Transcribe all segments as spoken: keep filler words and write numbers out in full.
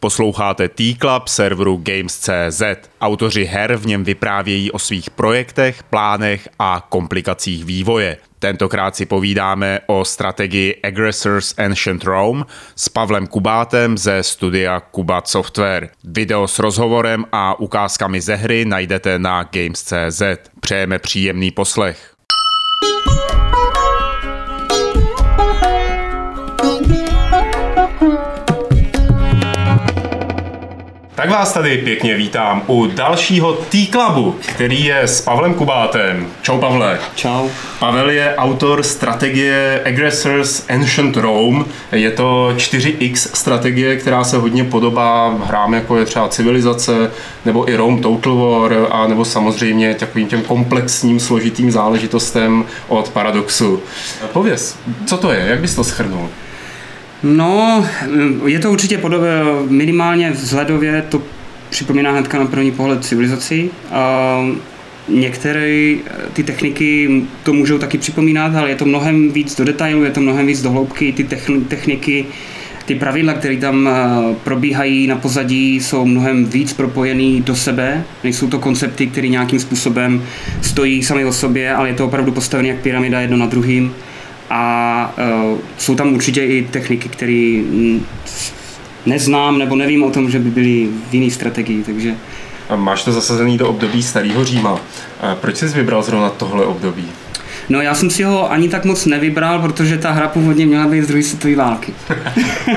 Posloucháte Tea Club serveru Games tečka cé zet. Autoři her v něm vyprávějí o svých projektech, plánech a komplikacích vývoje. Tentokrát si povídáme o strategii Aggressors: Ancient Rome s Pavlem Kubátem ze studia Kubat Software. Video s rozhovorem a ukázkami ze hry najdete na Games tečka cé zet. Přejeme příjemný poslech. Tak vás tady pěkně vítám u dalšího Tea Clubu, který je s Pavlem Kubátem. Čau, Pavle. Čau. Pavel je autor strategie Aggressors: Ancient Rome. Je to čtyři iks strategie, která se hodně podobá hrám, jako je třeba Civilizace, nebo i Rome Total War, a nebo samozřejmě takovým těm komplexním, složitým záležitostem od Paradoxu. Pověz, co to je? Jak bys to shrnul? No, je to určitě podobné, minimálně vzhledově to připomíná hnedka na první pohled Civilizaci. A některé ty techniky to můžou taky připomínat, ale je to mnohem víc do detailu, je to mnohem víc do hloubky. Ty techniky, ty pravidla, které tam probíhají na pozadí, jsou mnohem víc propojený do sebe. Nejsou to koncepty, které nějakým způsobem stojí sami o sobě, ale je to opravdu postavené jak pyramida jedno na druhým. A uh, jsou tam určitě i techniky, které neznám nebo nevím o tom, že by byly v jiné strategii, takže... A máš to zasazený do období starého Říma. A proč jsi vybral zrovna tohle období? No, já jsem si ho ani tak moc nevybral, protože ta hra původně měla být z druhé světové války. uh,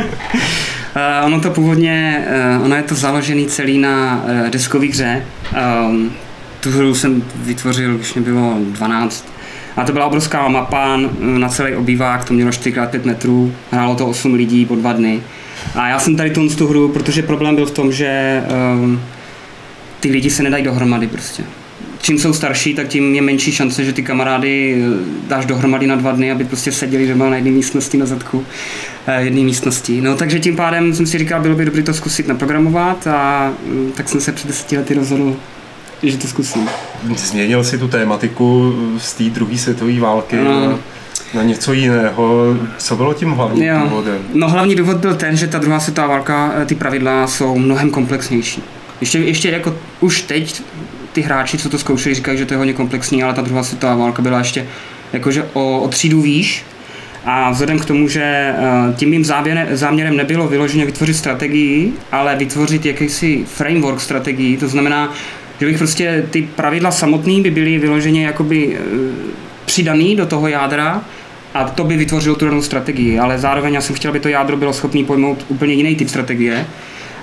ono to původně, uh, ono je to založený celý na uh, deskové hře. Uh, tu hru jsem vytvořil, když mě bylo dvanáct. A to byla obrovská mapa na celý obývák, to mělo čtyři krát pět metrů, hrálo to osm lidí po dva dny. A já jsem tady tu, tu hru, protože problém byl v tom, že um, ty lidi se nedají dohromady prostě. Čím jsou starší, tak tím je menší šance, že ty kamarády dáš dohromady na dva dny, aby prostě seděli doma na jedné místnosti na zadku jedné místnosti. No, takže tím pádem jsem si říkal, bylo by dobré to zkusit naprogramovat, a um, tak jsem se před deseti lety rozhodl, že to zkusím. Změnil si tu tématiku z té druhé světové války no. na, na něco jiného. Co bylo tím hlavním jo. důvodem? No, hlavní důvod byl ten, že ta druhá světová válka, ty pravidla jsou mnohem komplexnější. Ještě, ještě jako už teď ty hráči, co to zkoušeli, říkají, že to je hodně komplexní, ale ta druhá světová válka byla ještě jakože o, o třídu výš. A vzhledem k tomu, že tím mým záměrem nebylo vyloženě vytvořit strategii, ale vytvořit jakýsi framework strategii, to znamená, že bych prostě ty pravidla samotný by byly vyloženě jakoby přidaný do toho jádra, a to by vytvořilo tu danou strategii, ale zároveň já jsem chtěl, aby to jádro bylo schopné pojmout úplně jiný typ strategie,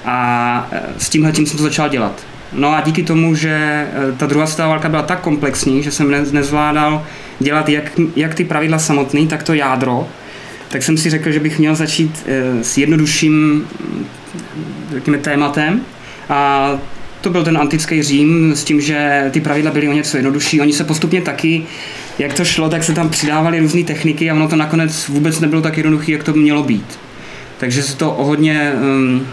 a s tímhletím jsem to začal dělat. No a díky tomu, že ta druhá světová válka byla tak komplexní, že jsem nezvládal dělat jak, jak ty pravidla samotný, tak to jádro, tak jsem si řekl, že bych měl začít s jednodušším řekněme, tématem, a to byl ten antický Řím, s tím, že ty pravidla byly o něco jednodušší. Oni se postupně taky, jak to šlo, tak se tam přidávaly různé techniky, a ono to nakonec vůbec nebylo tak jednoduché, jak to mělo být. Takže se to o hodně, um,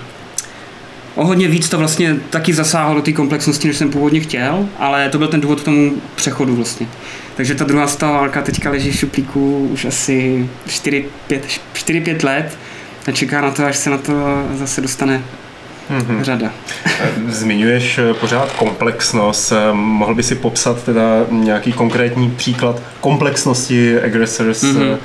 o hodně víc to vlastně taky zasáhlo do té komplexnosti, než jsem původně chtěl, ale to byl ten důvod k tomu přechodu vlastně. Takže ta druhá světová válka teďka leží v šuplíku už asi čtyři pět let a čeká na to, až se na to zase dostane. Mm-hmm. Řada. Zmiňuješ pořád komplexnost. Mohl by si popsat teda nějaký konkrétní příklad komplexnosti Aggressors, mm-hmm.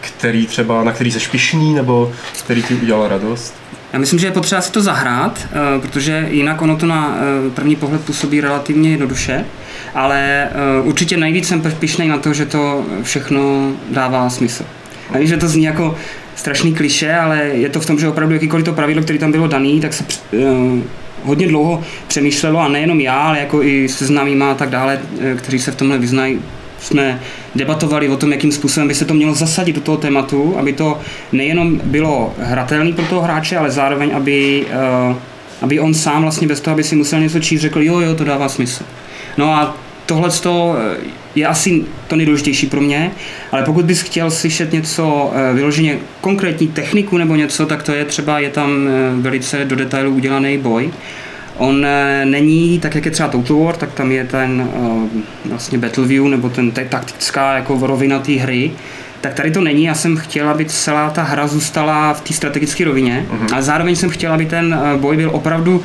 který třeba, na který jsi pyšný, nebo který ti udělal radost? Já myslím, že je potřeba si to zahrát, protože jinak ono to na první pohled působí relativně jednoduše, ale určitě nejvíc jsem pyšnej na to, že to všechno dává smysl. Já vím, že to zní jako strašný klišé, ale je to v tom, že opravdu jakýkoliv to pravidlo, které tam bylo dané, tak se uh, hodně dlouho přemýšlelo, a nejenom já, ale jako i se známýma a tak dále, kteří se v tomhle vyznají, jsme debatovali o tom, jakým způsobem by se to mělo zasadit do toho tématu, aby to nejenom bylo hratelné pro toho hráče, ale zároveň, aby, uh, aby on sám vlastně bez toho, aby si musel něco číst, řekl, jo, jo, to dává smysl. No a tohle je asi to nejdůležitější pro mě, ale pokud bys chtěl slyšet něco vyloženě konkrétní techniku nebo něco, tak to je třeba, je tam velice do detailu udělaný boj. On není tak, jak je třeba Total War, tak tam je ten vlastně Battle View nebo ten taktická jako rovina té hry, Tak tady to není, já jsem chtěl, aby celá ta hra zůstala v té strategické rovině, uh-huh. a zároveň jsem chtěl, aby ten boj byl opravdu,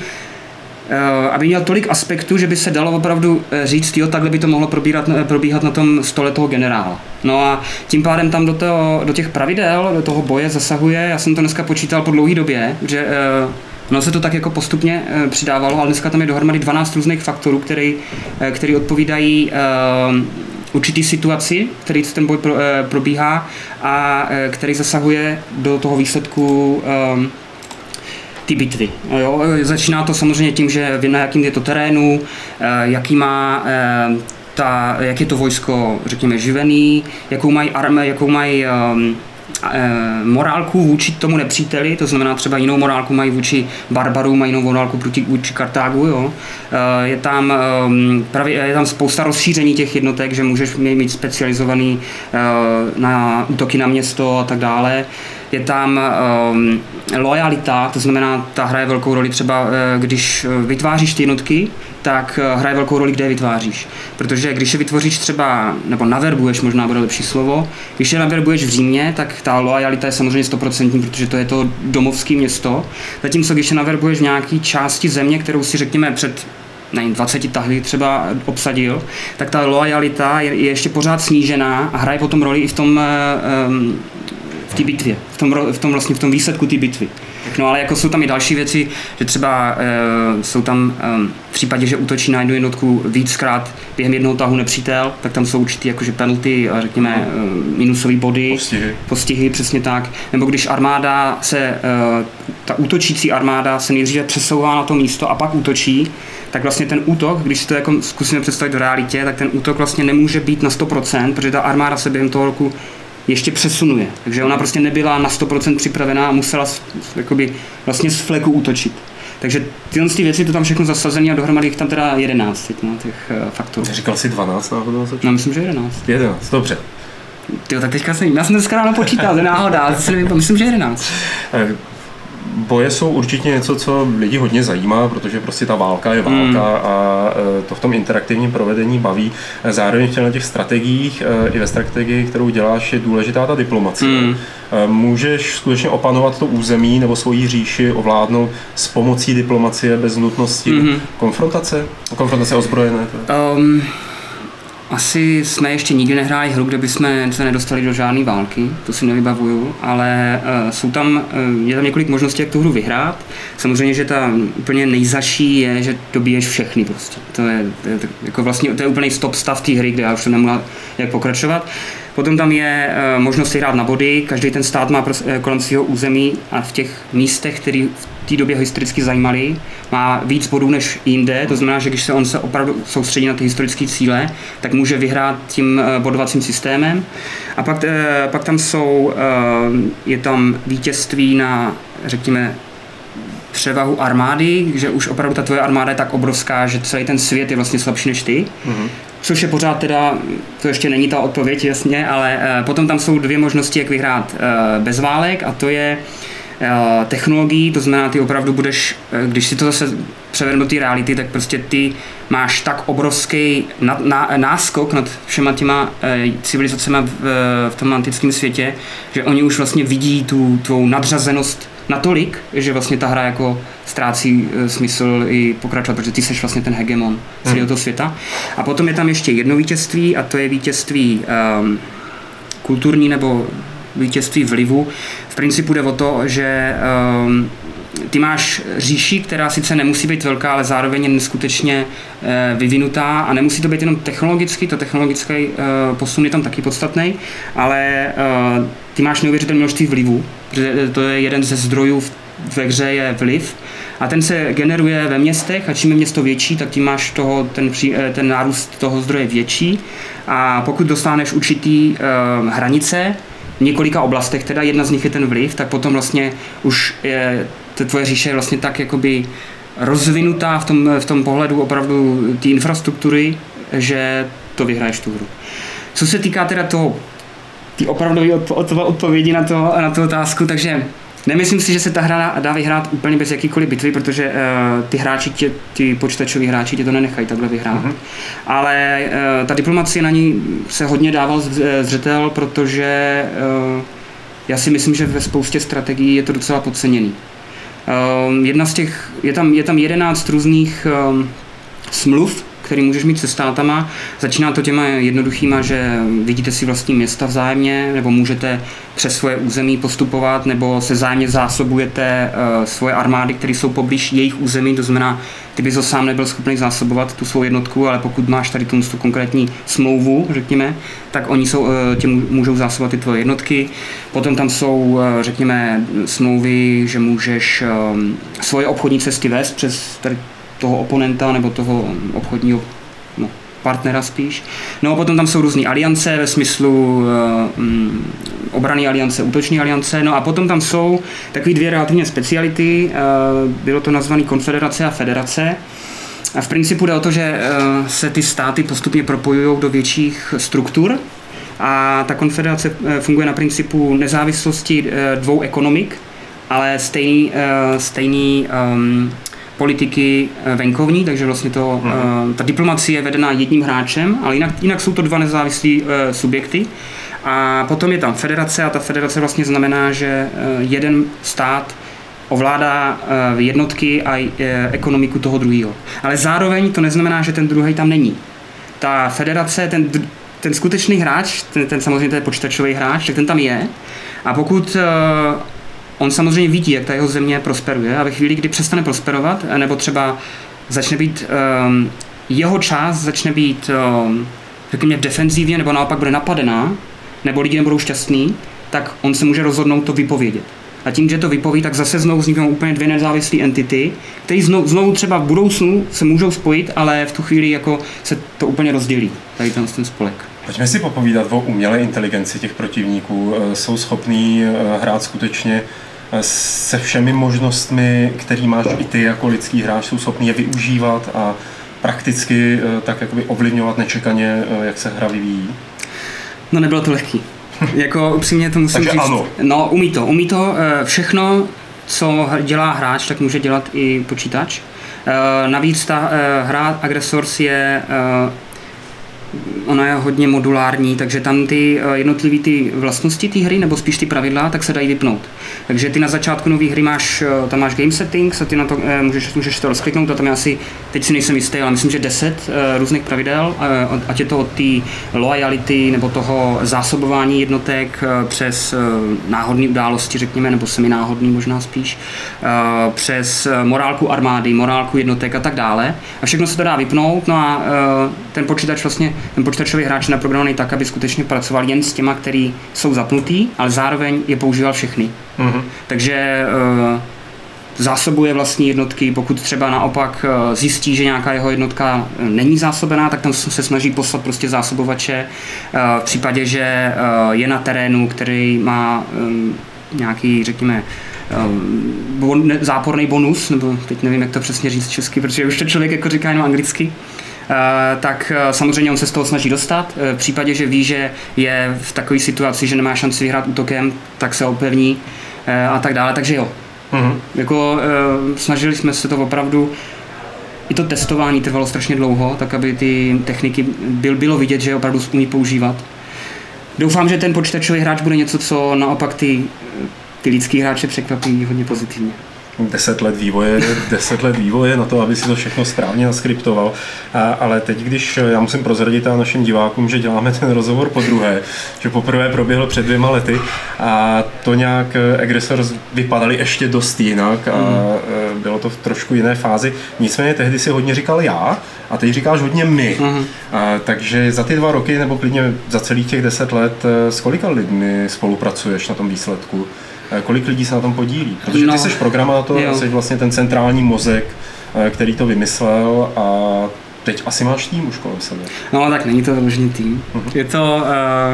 aby měl tolik aspektů, že by se dalo opravdu říct, jo, takhle by to mohlo probírat, probíhat na tom stole toho generála. No a tím pádem tam do, toho, do těch pravidel, do toho boje zasahuje, já jsem to dneska počítal po dlouhý době, že no se to tak jako postupně přidávalo, ale dneska tam je dohromady dvanáct různých faktorů, který, který odpovídají určitý situaci, který ten boj pro, e, probíhá a e, který zasahuje do toho výsledku e, ty bitvy. Jo, začíná to samozřejmě tím, že na jakým je to terénu, e, jaký má e, ta, jak je to vojsko, řekněme, živený, jakou mají armé, jakou mají e, e, morálku vůči tomu nepříteli, to znamená třeba jinou morálku mají vůči barbarům, mají jinou morálku proti, vůči Kartágu. Jo. E, je, tam, e, pravě, je tam spousta rozšíření těch jednotek, že můžeš mít specializovaný e, na útoky na město a tak dále. Je tam e, lojalita, to znamená, ta hraje velkou roli třeba, e, když vytváříš ty jednotky, tak hraje velkou roli, kde je vytváříš. Protože když je vytvoříš třeba, nebo naverbuješ, možná bude lepší slovo, když je naverbuješ v Římě, tak ta loajalita je samozřejmě sto procent, protože to je to domovské město. Zatímco když je naverbuješ v nějaké části země, kterou si řekněme před nevím, dvaceti tahy třeba obsadil, tak ta loajalita je, je ještě pořád snížená a hraje potom roli i v tom um, v té bitvě, v tom, v tom vlastně v tom výsledku té bitvy. No ale jako jsou tam i další věci, že třeba e, jsou tam e, v případě, že útočí na jednu jednotku víckrát během jednoho tahu nepřítel, tak tam jsou určitý jakože penalty, řekněme, e, minusové body, postihy. postihy, přesně tak. Nebo když armáda se, e, ta útočící armáda se nejdříve přesouvá na to místo a pak útočí, tak vlastně ten útok, když si to jako zkusíme představit v realitě, tak ten útok vlastně nemůže být na sto procent, protože ta armáda se během toho roku ještě přesunuje. Takže ona prostě nebyla na sto procent připravená a musela jakoby, vlastně z fleku útočit. Takže tyhle ty věci, to tam všechno zasazené a dohromady jich tam teda jedenáct no, těch faktorů. Říkal jsi dvanáct náhodou? No, myslím, že jedenáct. jedenáct, dobře. Tyjo, tak teďka jsem, já jsem dneska ráno počítal, to je náhoda, myslím, že jedenáct. Boje jsou určitě něco, co lidi hodně zajímá, protože prostě ta válka je válka a to v tom interaktivním provedení baví. Zároveň v těch strategiích, i ve strategii, kterou děláš, je důležitá ta diplomacie. Mm. Můžeš skutečně opanovat to území nebo svoji říši ovládnout s pomocí diplomacie bez nutnosti mm-hmm. konfrontace? Konfrontace ozbrojené? Um, asi jsme ještě nikdy nehráli hru, kde bychom se nedostali do žádné války, to si nevybavuju, ale jsou tam, je tam několik možností, jak tu hru vyhrát. Samozřejmě, že ta úplně nejzaší je, že dobíješ všechny prostě. To je, to je, jako vlastně, to je úplný stop stav té hry, kde já už to nemohla jak pokračovat. Potom tam je možnost hrát na body, každý ten stát má kolem svého území a v těch místech, které v té době historicky zajímaly, má víc bodů než jinde, to znamená, že když se on se opravdu soustředí na ty historické cíle, tak může vyhrát tím bodovacím systémem. A pak, pak tam jsou, je tam vítězství na, řekněme, převahu armády, že už opravdu ta tvoje armáda je tak obrovská, že celý ten svět je vlastně slabší než ty. Mm-hmm. Což je pořád teda, to ještě není ta odpověď, jasně, ale e, potom tam jsou dvě možnosti, jak vyhrát e, bez válek, a to je e, technologií, to znamená, ty opravdu budeš, e, když si to zase převedeme do té reality, tak prostě ty máš tak obrovský na, na, náskok nad všema těma e, civilizacemi v, v tom antickém světě, že oni už vlastně vidí tu tvou nadřazenost natolik, že vlastně ta hra jako ztrácí e, smysl i pokračovat, protože ty jsi vlastně ten hegemon celého toho světa. A potom je tam ještě jedno vítězství, a to je vítězství e, kulturní nebo vítězství vlivu. V principu jde o to, že e, ty máš říši, která sice nemusí být velká, ale zároveň je neskutečně e, vyvinutá a nemusí to být jenom technologicky, to technologický e, posun je tam taky podstatný, ale e, ty máš neuvěřitelné množství vlivů, protože to je jeden ze zdrojů ve hře je vliv a ten se generuje ve městech a čím je město větší, tak tím máš toho, ten, při, ten nárůst toho zdroje větší a pokud dostaneš určitý e, hranice v několika oblastech, teda jedna z nich je ten vliv, tak potom vlastně už je ta tvoje říše je vlastně tak jakoby rozvinutá v tom, v tom pohledu opravdu té infrastruktury, že to vyhraješ tu hru. Co se týká teda toho, ty opravdové odpovědi na, to, na tu otázku, takže Nemyslím si, že se ta hra dá vyhrát úplně bez jakýkoliv bitvy, protože uh, ty hráči, tě, ty počítačoví hráči tě to nenechají takhle vyhrát. Mm-hmm. Ale uh, ta diplomacie na ní se hodně dával zřetel, protože uh, já si myslím, že ve spoustě strategií je to docela podceněný. Uh, jedna z těch, je tam, je tam jedenáct různých uh, smluv, který můžeš mít se státama. Začíná to těma jednoduchýma, že vidíte si vlastní města vzájemně, nebo můžete přes svoje území postupovat, nebo se vzájemně zásobujete uh, svoje armády, které jsou poblíž jejich území. To znamená, ty bys ho sám nebyl schopný zásobovat tu svou jednotku, ale pokud máš tady tu konkrétní smlouvu, řekněme, tak oni jsou, uh, tě můžou zásobovat ty tvoje jednotky. Potom tam jsou, uh, řekněme, smlouvy, že můžeš um, svoje obchodní cesty vést přes tady toho oponenta nebo toho obchodního no, partnera spíš. No a potom tam jsou různé aliance ve smyslu e, m, obrany aliance, útoční aliance. No a potom tam jsou takové dvě relativně speciality. E, bylo to nazvané konfederace a federace. A v principu jde o to, že e, se ty státy postupně propojují do větších struktur. A ta konfederace funguje na principu nezávislosti dvou ekonomik, ale stejný, e, stejný um, politiky venkovní, takže vlastně to, mm. ta diplomacie je vedená jedním hráčem, ale jinak, jinak jsou to dva nezávislí e, subjekty. A potom je tam federace a ta federace vlastně znamená, že jeden stát ovládá e, jednotky a e, ekonomiku toho druhého. Ale zároveň to neznamená, že ten druhý tam není. Ta federace, ten, ten skutečný hráč, ten, ten samozřejmě ten počítačový hráč, tak ten tam je. A pokud e, on samozřejmě vidí, jak ta jeho země prosperuje a ve chvíli, kdy přestane prosperovat, nebo třeba začne být, um, jeho část začne být, um, řekněme, defenzivně, nebo naopak bude napadená, nebo lidi nebudou šťastní, tak on se může rozhodnout to vypovědět. A tím, že to vypoví, tak zase znovu vzniknou úplně dvě nezávislé entity, které znovu, znovu třeba v budoucnu se můžou spojit, ale v tu chvíli jako se to úplně rozdělí, tady ten, ten spolek. Pojďme si popovídat o umělé inteligenci těch protivníků. Jsou schopní hrát skutečně se všemi možnostmi, které máš i ty jako lidský hráč, jsou schopní je využívat a prakticky tak jakoby ovlivňovat nečekaně, jak se hra vyvíjí? No nebylo to lehký. Jako upřímně to musím říct. Ano. No umí to. Umí to všechno, co dělá hráč, tak může dělat i počítač. Navíc ta hra Aggressors je ona je hodně modulární, takže tam ty jednotlivé ty vlastnosti té hry, nebo spíš ty pravidla, tak se dají vypnout. Takže ty na začátku nové hry máš, tam máš game settings a ty na to můžeš, můžeš to rozkliknout a tam je asi, teď si nejsem jistý, ale myslím, že deset různých pravidel, ať je to od té loyalty, nebo toho zásobování jednotek přes náhodné události, řekněme, nebo semináhodný možná spíš, přes morálku armády, morálku jednotek a tak dále. A všechno se to dá vypnout, no a ten počítač vlastně ten počítačový hráč je naprogramovaný tak, aby skutečně pracoval jen s těma, který jsou zapnutý, ale zároveň je používal všechny. Mm-hmm. Takže e, zásobuje vlastní jednotky, pokud třeba naopak zjistí, že nějaká jeho jednotka není zásobená, tak tam se snaží poslat prostě zásobovače e, v případě, že e, je na terénu, který má e, nějaký, řekněme, bon, ne, záporný bonus, nebo teď nevím, jak to přesně říct česky, protože už to člověk jako říká jenom anglicky. Uh, tak uh, samozřejmě on se z toho snaží dostat. Uh, v případě, že ví, že je v takové situaci, že nemá šanci vyhrát útokem, tak se opevní uh, a tak dále. Takže jo. Mm-hmm. Jako, uh, snažili jsme se to opravdu. I to testování trvalo strašně dlouho, tak aby ty techniky byl, bylo vidět, že je opravdu umí používat. Doufám, že ten počítačový hráč bude něco, co naopak ty, ty lidský hráče překvapí hodně pozitivně. Deset let vývoje, deset let vývoje na to, aby si to všechno správně naskriptoval. A, ale teď, když já musím prozradit a našim divákům, že děláme ten rozhovor po druhé, že poprvé proběhl před dvěma lety a to nějak Aggressors vypadaly ještě dost jinak a mm. bylo to v trošku jiné fázi. Nicméně tehdy si hodně říkal já a teď říkáš hodně my. Mm. A, takže za ty dva roky nebo klidně za celých těch deset let s kolika lidmi spolupracuješ na tom výsledku? Kolik lidí se na tom podílí? Protože ty no, jsi programátor, jo. Jsi vlastně ten centrální mozek, který to vymyslel a teď asi máš tým už kolem sebe. No tak není to vyložený tým. Uh-huh. Je to,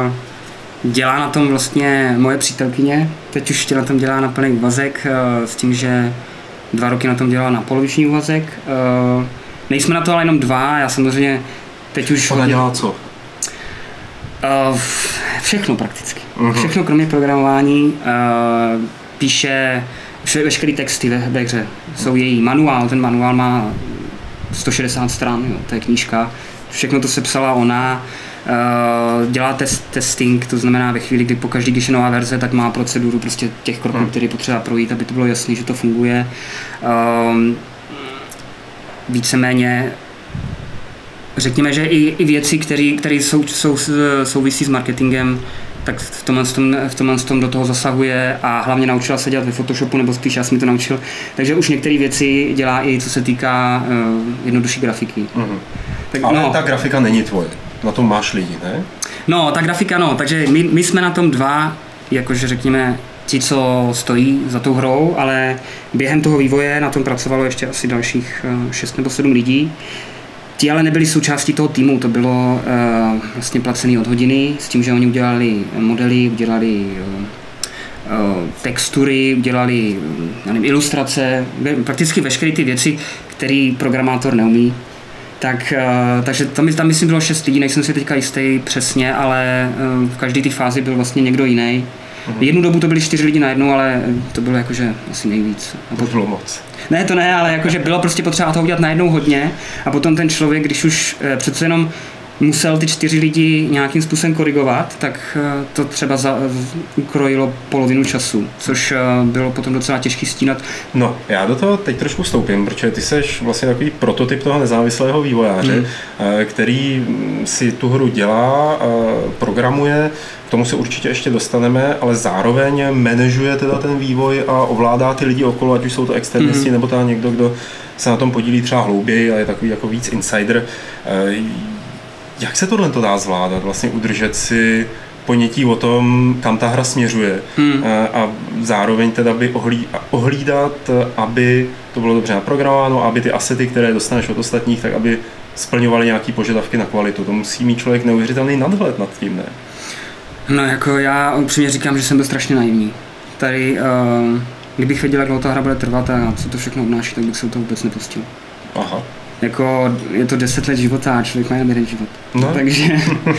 uh, dělá na tom vlastně moje přítelkyně, teď už tě na tom dělá na plný úvazek, uh, s tím, že dva roky na tom dělala na poloviční úvazek. Uh, nejsme na to ale jenom dva, já samozřejmě teď už... Ona dělá co? Uh, všechno prakticky. Všechno kromě programování. Uh, píše veškerý texty ve hře. Jsou její manuál, ten manuál má sto šedesát stran, jo, to je knížka. Všechno to se psala ona, dělá test, testing, to znamená ve chvíli, kdy po každý, když je nová verze, tak má proceduru prostě těch kroků, které potřeba projít, aby to bylo jasné, že to funguje. Víceméně řekněme, že i, i věci, které jsou, jsou, souvisí s marketingem, tak v tomhle, v tomhle do toho zasahuje a hlavně naučila se dělat ve Photoshopu, nebo spíš já jsem mi to naučil, takže už některé věci dělá i co se týká uh, jednodušší grafiky. Mm-hmm. Tak, ale no, ta grafika není tvoje, na tom máš lidi, ne? No, ta grafika no, takže my, my jsme na tom dva, jakože řekněme ti, co stojí za tou hrou, ale během toho vývoje na tom pracovalo ještě asi dalších šest nebo sedm lidí. Ti ale nebyli součástí toho týmu, to bylo uh, vlastně placené od hodiny, s tím, že oni udělali modely, udělali uh, uh, textury, udělali uh, nevím, ilustrace, prakticky veškeré ty věci, které programátor neumí. Tak, uh, takže tam, tam myslím bylo šest lidí, nejsem si teďka jistý přesně, ale uh, v každé té fázi byl vlastně někdo jiný. Uhum. Jednu dobu to byli čtyři lidi najednou, ale to bylo jakože asi nejvíc. A to bylo moc. Ne, to ne, ale jakože bylo prostě potřeba toho udělat najednou hodně a potom ten člověk, když už přece jenom musel ty čtyři lidi nějakým způsobem korigovat, tak to třeba za, ukrojilo polovinu času, což bylo potom docela těžký stínat. No, já do toho teď trošku vstoupím, protože ty seš vlastně takový prototyp toho nezávislého vývojáře, hmm. který si tu hru dělá, programuje, k tomu se určitě ještě dostaneme, ale zároveň manažuje teda ten vývoj a ovládá ty lidi okolo, ať už jsou to externisti hmm. nebo teda někdo, kdo se na tom podílí třeba hlouběji a je takový jako víc insider. Jak se tohle to dá zvládat, vlastně udržet si ponětí o tom, kam ta hra směřuje hmm. a zároveň teda by ohlí, ohlídat, aby to bylo dobře naprogramováno, aby ty asety, které dostaneš od ostatních, tak aby splňovaly nějaké požadavky na kvalitu. To musí mít člověk neuvěřitelný nadhled nad tím, ne? No jako já upřímně říkám, že jsem byl strašně naivní. Tady, uh, kdybych věděl, jak dlouho ta hra bude trvat a co to všechno obnáší, tak bych se to vůbec nepustil. Aha. Jako je to deset let života a člověk má jen jeden život, no. Takže uh,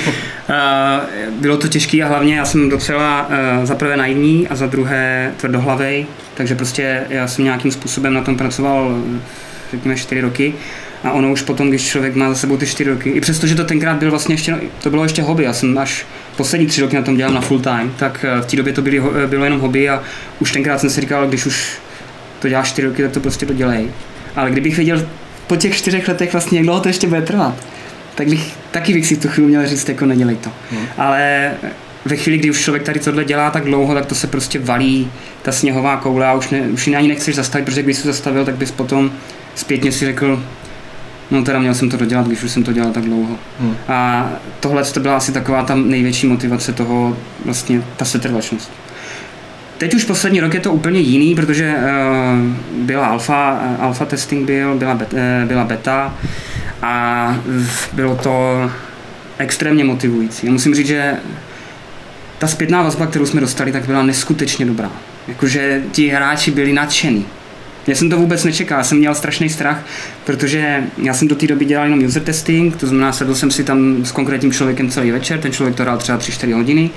bylo to těžké a hlavně já jsem docela uh, za prvé naivní a za druhé tvrdohlavej, takže prostě já jsem nějakým způsobem na tom pracoval řekněme čtyři roky a ono už potom, když člověk má za sebou ty čtyři roky, i přestože to tenkrát byl vlastně ještě, to bylo ještě hobby, já jsem až poslední tři roky na tom dělal na full time, tak v té době to bylo, bylo jenom hobby a už tenkrát jsem si říkal, když už to děláš čtyři roky, tak to prostě to dělej, ale kdybych věděl po těch čtyřech letech vlastně jak dlouho to ještě bude trvat, tak bych taky bych si tu chvíli měl říct, jako nedělej to. Hmm. Ale ve chvíli, kdy už člověk tady tohle dělá tak dlouho, tak to se prostě valí ta sněhová koule a už, ne, už ji ani nechceš zastavit, protože když jsi zastavil, tak bys potom zpětně si řekl, no teda měl jsem to dodělat, když už jsem to dělal tak dlouho. Hmm. A tohle to byla asi taková ta největší motivace toho, vlastně ta setrvačnost. Teď už poslední rok je to úplně jiný, protože uh, byla alfa, alfa testing byl, byla, bet, uh, byla beta a bylo to extrémně motivující. Já musím říct, že ta zpětná vazba, kterou jsme dostali, tak byla neskutečně dobrá. Jakože ti hráči byli nadšení. Já jsem to vůbec nečekal, já jsem měl strašný strach, protože já jsem do té doby dělal jenom user testing, to znamená, sedl jsem si tam s konkrétním člověkem celý večer, ten člověk to hrál třeba tři čtyři hodiny,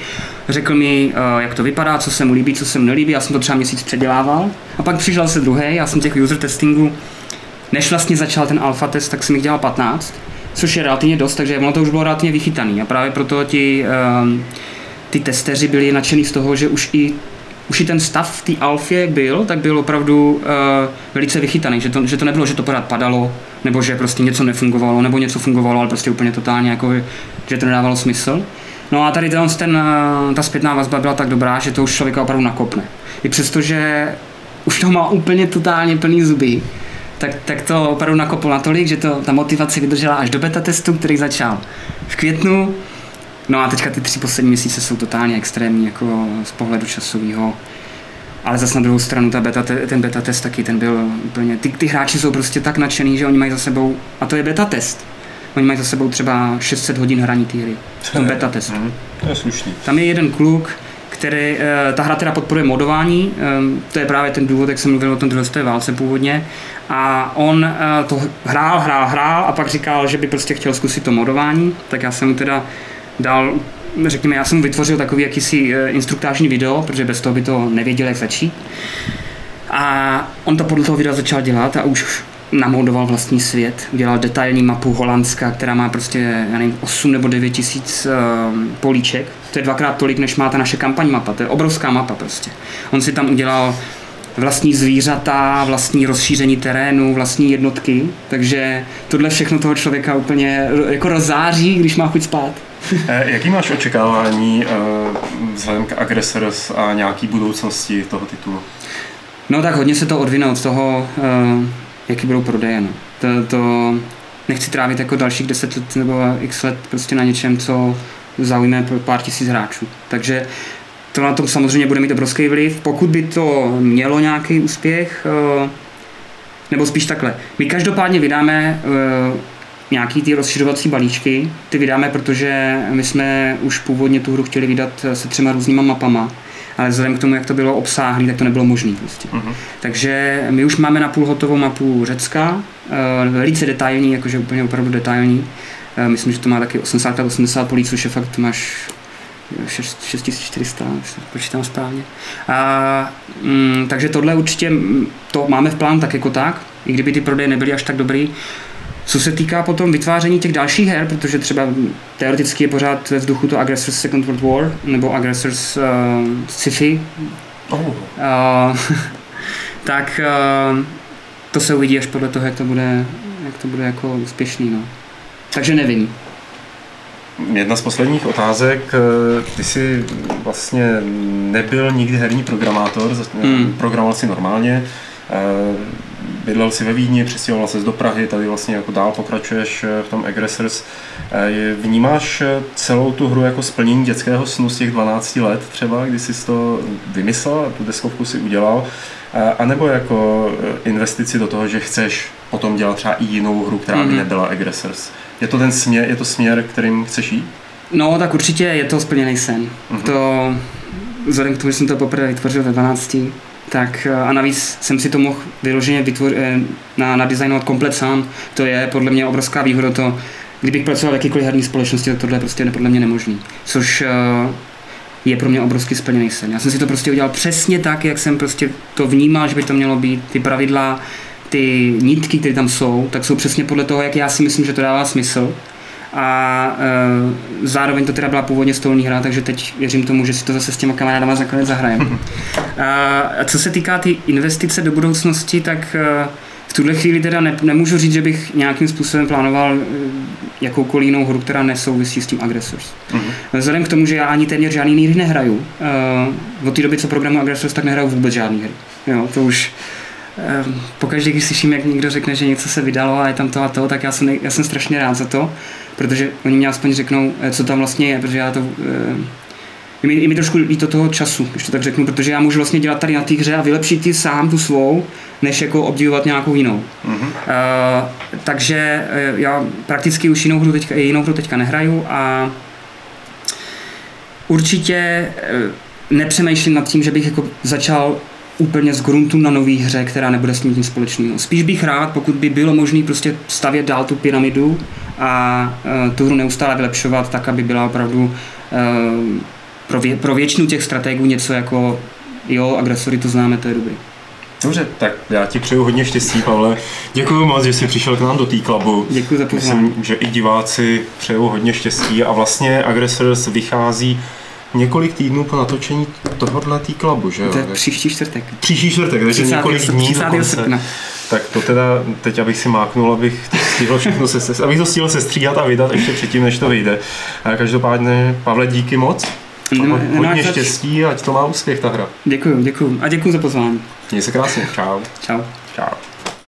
řekl mi, jak to vypadá, co se mu líbí, co se mu nelíbí, já jsem to třeba měsíc předělával a pak přišel se druhý, já jsem těch user testingů, než vlastně začal ten alfa test, tak jsem jich dělal patnáct, což je relativně dost, takže ono to už bylo relativně vychytaný a právě proto ti, ty testeři byli nadšený z toho, že už i Už i ten stav v té alfě, jak byl, tak byl opravdu uh, velice vychytaný, že to, že to nebylo, že to pořád padalo, nebo že prostě něco nefungovalo, nebo něco fungovalo, ale prostě úplně totálně, jako, že to nedávalo smysl. No a tady ten, uh, ta zpětná vazba byla tak dobrá, že to už člověka opravdu nakopne. I přestože už to má úplně totálně plný zuby, tak, tak to opravdu nakoplo natolik, že to, ta motivace vydržela až do beta testu, který začal v květnu. No a teďka ty tři poslední měsíce jsou totálně extrémní jako z pohledu časového, ale zase na druhou stranu ta beta, ten beta test taky, ten byl úplně, ty, ty hráči jsou prostě tak nadšený, že oni mají za sebou, a to je beta test, oni mají za sebou třeba šest set hodin hraní té hry, v tom beta testu. To je slušný. Tam je jeden kluk, který, ta hra teda podporuje modování, to je právě ten důvod, jak jsem mluvil o tom druhé válce původně, a on to hrál, hrál, hrál a pak říkal, že by prostě chtěl zkusit to modování, tak já jsem mu teda dal řekněme, já jsem vytvořil takový jakýsi instruktážní video, protože bez toho by to nevěděl, jak začít. A on to podle toho videa začal dělat a už namoldoval vlastní svět, udělal detailní mapu Holandska, která má prostě, já nevím, osm nebo devět tisíc uh, políček. To je dvakrát tolik, než má ta naše kampaň mapa, to je obrovská mapa prostě. On si tam udělal vlastní zvířata, vlastní rozšíření terénu, vlastní jednotky, takže tohle všechno toho člověka úplně jako rozáří, když má chuť spát. Jaký máš očekávání uh, vzhledem k Aggressors a nějaký budoucnosti toho titulu? No tak hodně se to odvine od toho, uh, jaký budou prodeje. No. To, to nechci trávit jako dalších deset let nebo x let prostě na něčem, co zaujme pro pár tisíc hráčů. Takže to na tom samozřejmě bude mít obrovský vliv. Pokud by to mělo nějaký úspěch, uh, nebo spíš takhle. My každopádně vydáme uh, nějaký ty rozšiřovací balíčky. Ty vydáme, protože my jsme už původně tu hru chtěli vydat se třema různýma mapama, ale vzhledem k tomu, jak to bylo obsáhlý, tak to nebylo možné prostě. Uh-huh. Takže my už máme napůl hotovou mapu Řecka, velice detailní, jakože úplně opravdu detailní. Myslím, že to má taky osmdesát krát osmdesát políc, což je fakt, to máš šest tisíc čtyři sta, počítám správně. A, mm, takže tohle určitě to máme v plánu tak jako tak, i kdyby ty prodeje nebyly až tak dobrý. Co se týká potom vytváření těch dalších her, protože třeba teoreticky je pořád ve vzduchu to Aggressors Second World War nebo Aggressors uh, sci-fi, oh. uh, tak uh, to se uvidí až podle toho, jak to bude, jak to bude jako úspěšný. No. Takže nevím. Jedna z posledních otázek. Ty jsi vlastně nebyl nikdy herní programátor, mm. programoval jsi normálně. Bydlel jsi ve Vídni, přestěhoval ses do Prahy, tady vlastně jako dál pokračuješ v tom Aggressors. Vnímáš celou tu hru jako splnění dětského snu z těch dvanácti let třeba, když jsi to vymyslel a tu deskovku si udělal, anebo jako investici do toho, že chceš potom dělat třeba i jinou hru, která by mm-hmm. nebyla Aggressors? Je to ten směr, je to směr, kterým chceš jít? No tak určitě je to splněný sen. Mm-hmm. To, vzhledem k tomu, že jsem to poprvé vytvořil ve dvanácti, tak a navíc jsem si to mohl vyloženě vytvořit, na, nadizajnovat komplet sám. To je podle mě obrovská výhoda. To, kdybych pracoval v jakýkoliv herní společnosti, tak tohle prostě je podle mě nemožný. Což je pro mě obrovský splněný sen. Já jsem si to prostě udělal přesně tak, jak jsem prostě to vnímal, že by to mělo být. Ty pravidla, ty nitky, které tam jsou, tak jsou přesně podle toho, jak já si myslím, že to dává smysl. A e, zároveň to teda byla původně stolní hra, takže teď věřím tomu, že si to zase s těma kamarádama nakonec zahrajeme. A co se týká ty investice do budoucnosti, tak e, v tuhle chvíli teda ne, nemůžu říct, že bych nějakým způsobem plánoval e, jakoukoliv jinou hru, která nesouvisí s tím Aggressors. Uh-huh. Vzhledem k tomu, že já ani téměř žádný jiný hry nehraju, e, od té doby, co programu Aggressors, tak nehraju vůbec žádný hry. Jo, to už... Pokaždé, když slyším, jak někdo řekne, že něco se vydalo a je tam to a to, tak já jsem, já jsem strašně rád za to, protože oni mě aspoň řeknou, co tam vlastně je, protože já to... Je mi, je mi trošku líto toho času, když to tak řeknu, protože já můžu vlastně dělat tady na té hře a vylepšit ji sám, tu svou, než jako obdivovat nějakou jinou. Mm-hmm. Uh, takže já prakticky už jinou hru teďka, jinou hru teďka nehraju a určitě nepřemýšlím nad tím, že bych jako začal úplně z gruntu na nový hře, která nebude s ním společného. Spíš bych rád, pokud by bylo možné prostě stavět dál tu pyramidu a e, tu hru neustále vylepšovat tak, aby byla opravdu e, pro, vě, pro většinu těch strategů něco jako jo, Aggressory to známe, to je dobrý. Dobře, tak já ti přeju hodně štěstí, Pavle. Děkuji moc, že jsi přišel k nám do Tea Clubu. Děkuji za pozvání. Myslím, že i diváci přeju hodně štěstí a vlastně Aggressors vychází několik týdnů po natočení tohohle Tea Clubu, že jo? To je příští čtvrtek. Příští čtvrtek, takže několik dní dokonce. Tak to teda, teď abych si máknul, abych to stihl všechno se, abych to stihl sestříhat a vydat ještě předtím, než to vyjde. A každopádně, Pavle, díky moc. No, hodně štěstí, ať to má úspěch ta hra. Děkuju, děkuju. A děkuju za pozvání. Měj se krásně. Čau. Čau. Čau.